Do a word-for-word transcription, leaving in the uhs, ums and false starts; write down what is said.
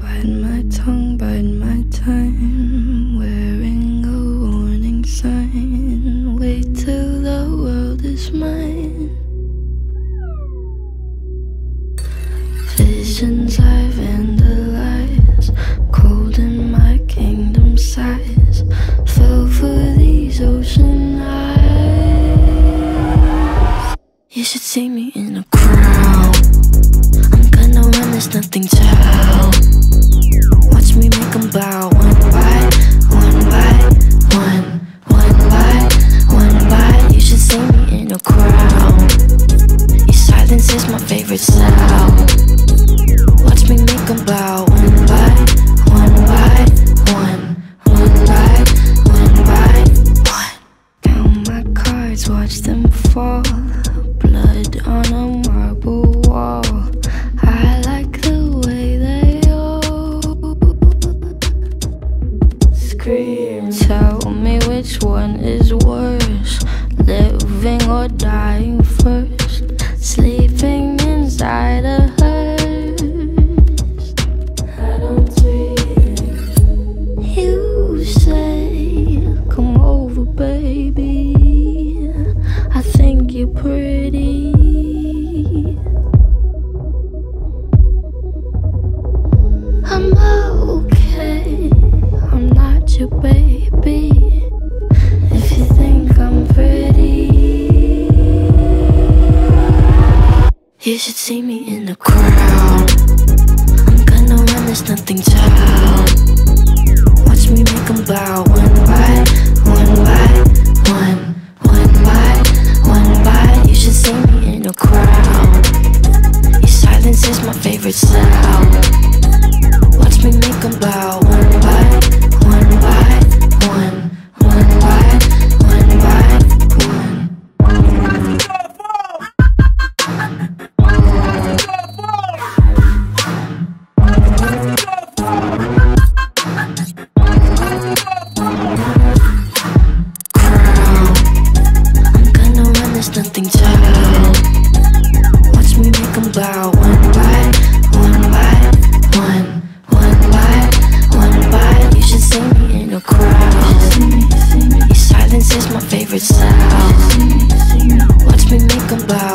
Biding my tongue, biding my time, wearing a warning sign. Wait till the world is mine. Visions I vandalize, cold in my kingdom size, fell for these ocean eyes. You should see me in a crowd. I'm gonna run, there's nothing to help. Watch me make them bow, one by, one by, one, one by, one by. You should see me in a crowd. Your silence is my favorite sound. Watch me make them bow, one by, one by, one, one by, one by, one. Down my cards, watch them fall. Blood on a marble wall. I like the way they all scream. Tell me which one is worse, living or dying first, sleeping inside a hearse. Baby, I think you're pretty. I'm okay, I'm not your baby. If you think I'm pretty, you should see me in the crowd. I'm gonna run, there's nothing to help. Watch me make them bow, one by, one by, one, one by, one by. You should see me in a crowd. Your silence is my favorite sound. Watch me make them bow, one by, one by, one, one by, one by, silence is my favorite sound. Watch me make them bow.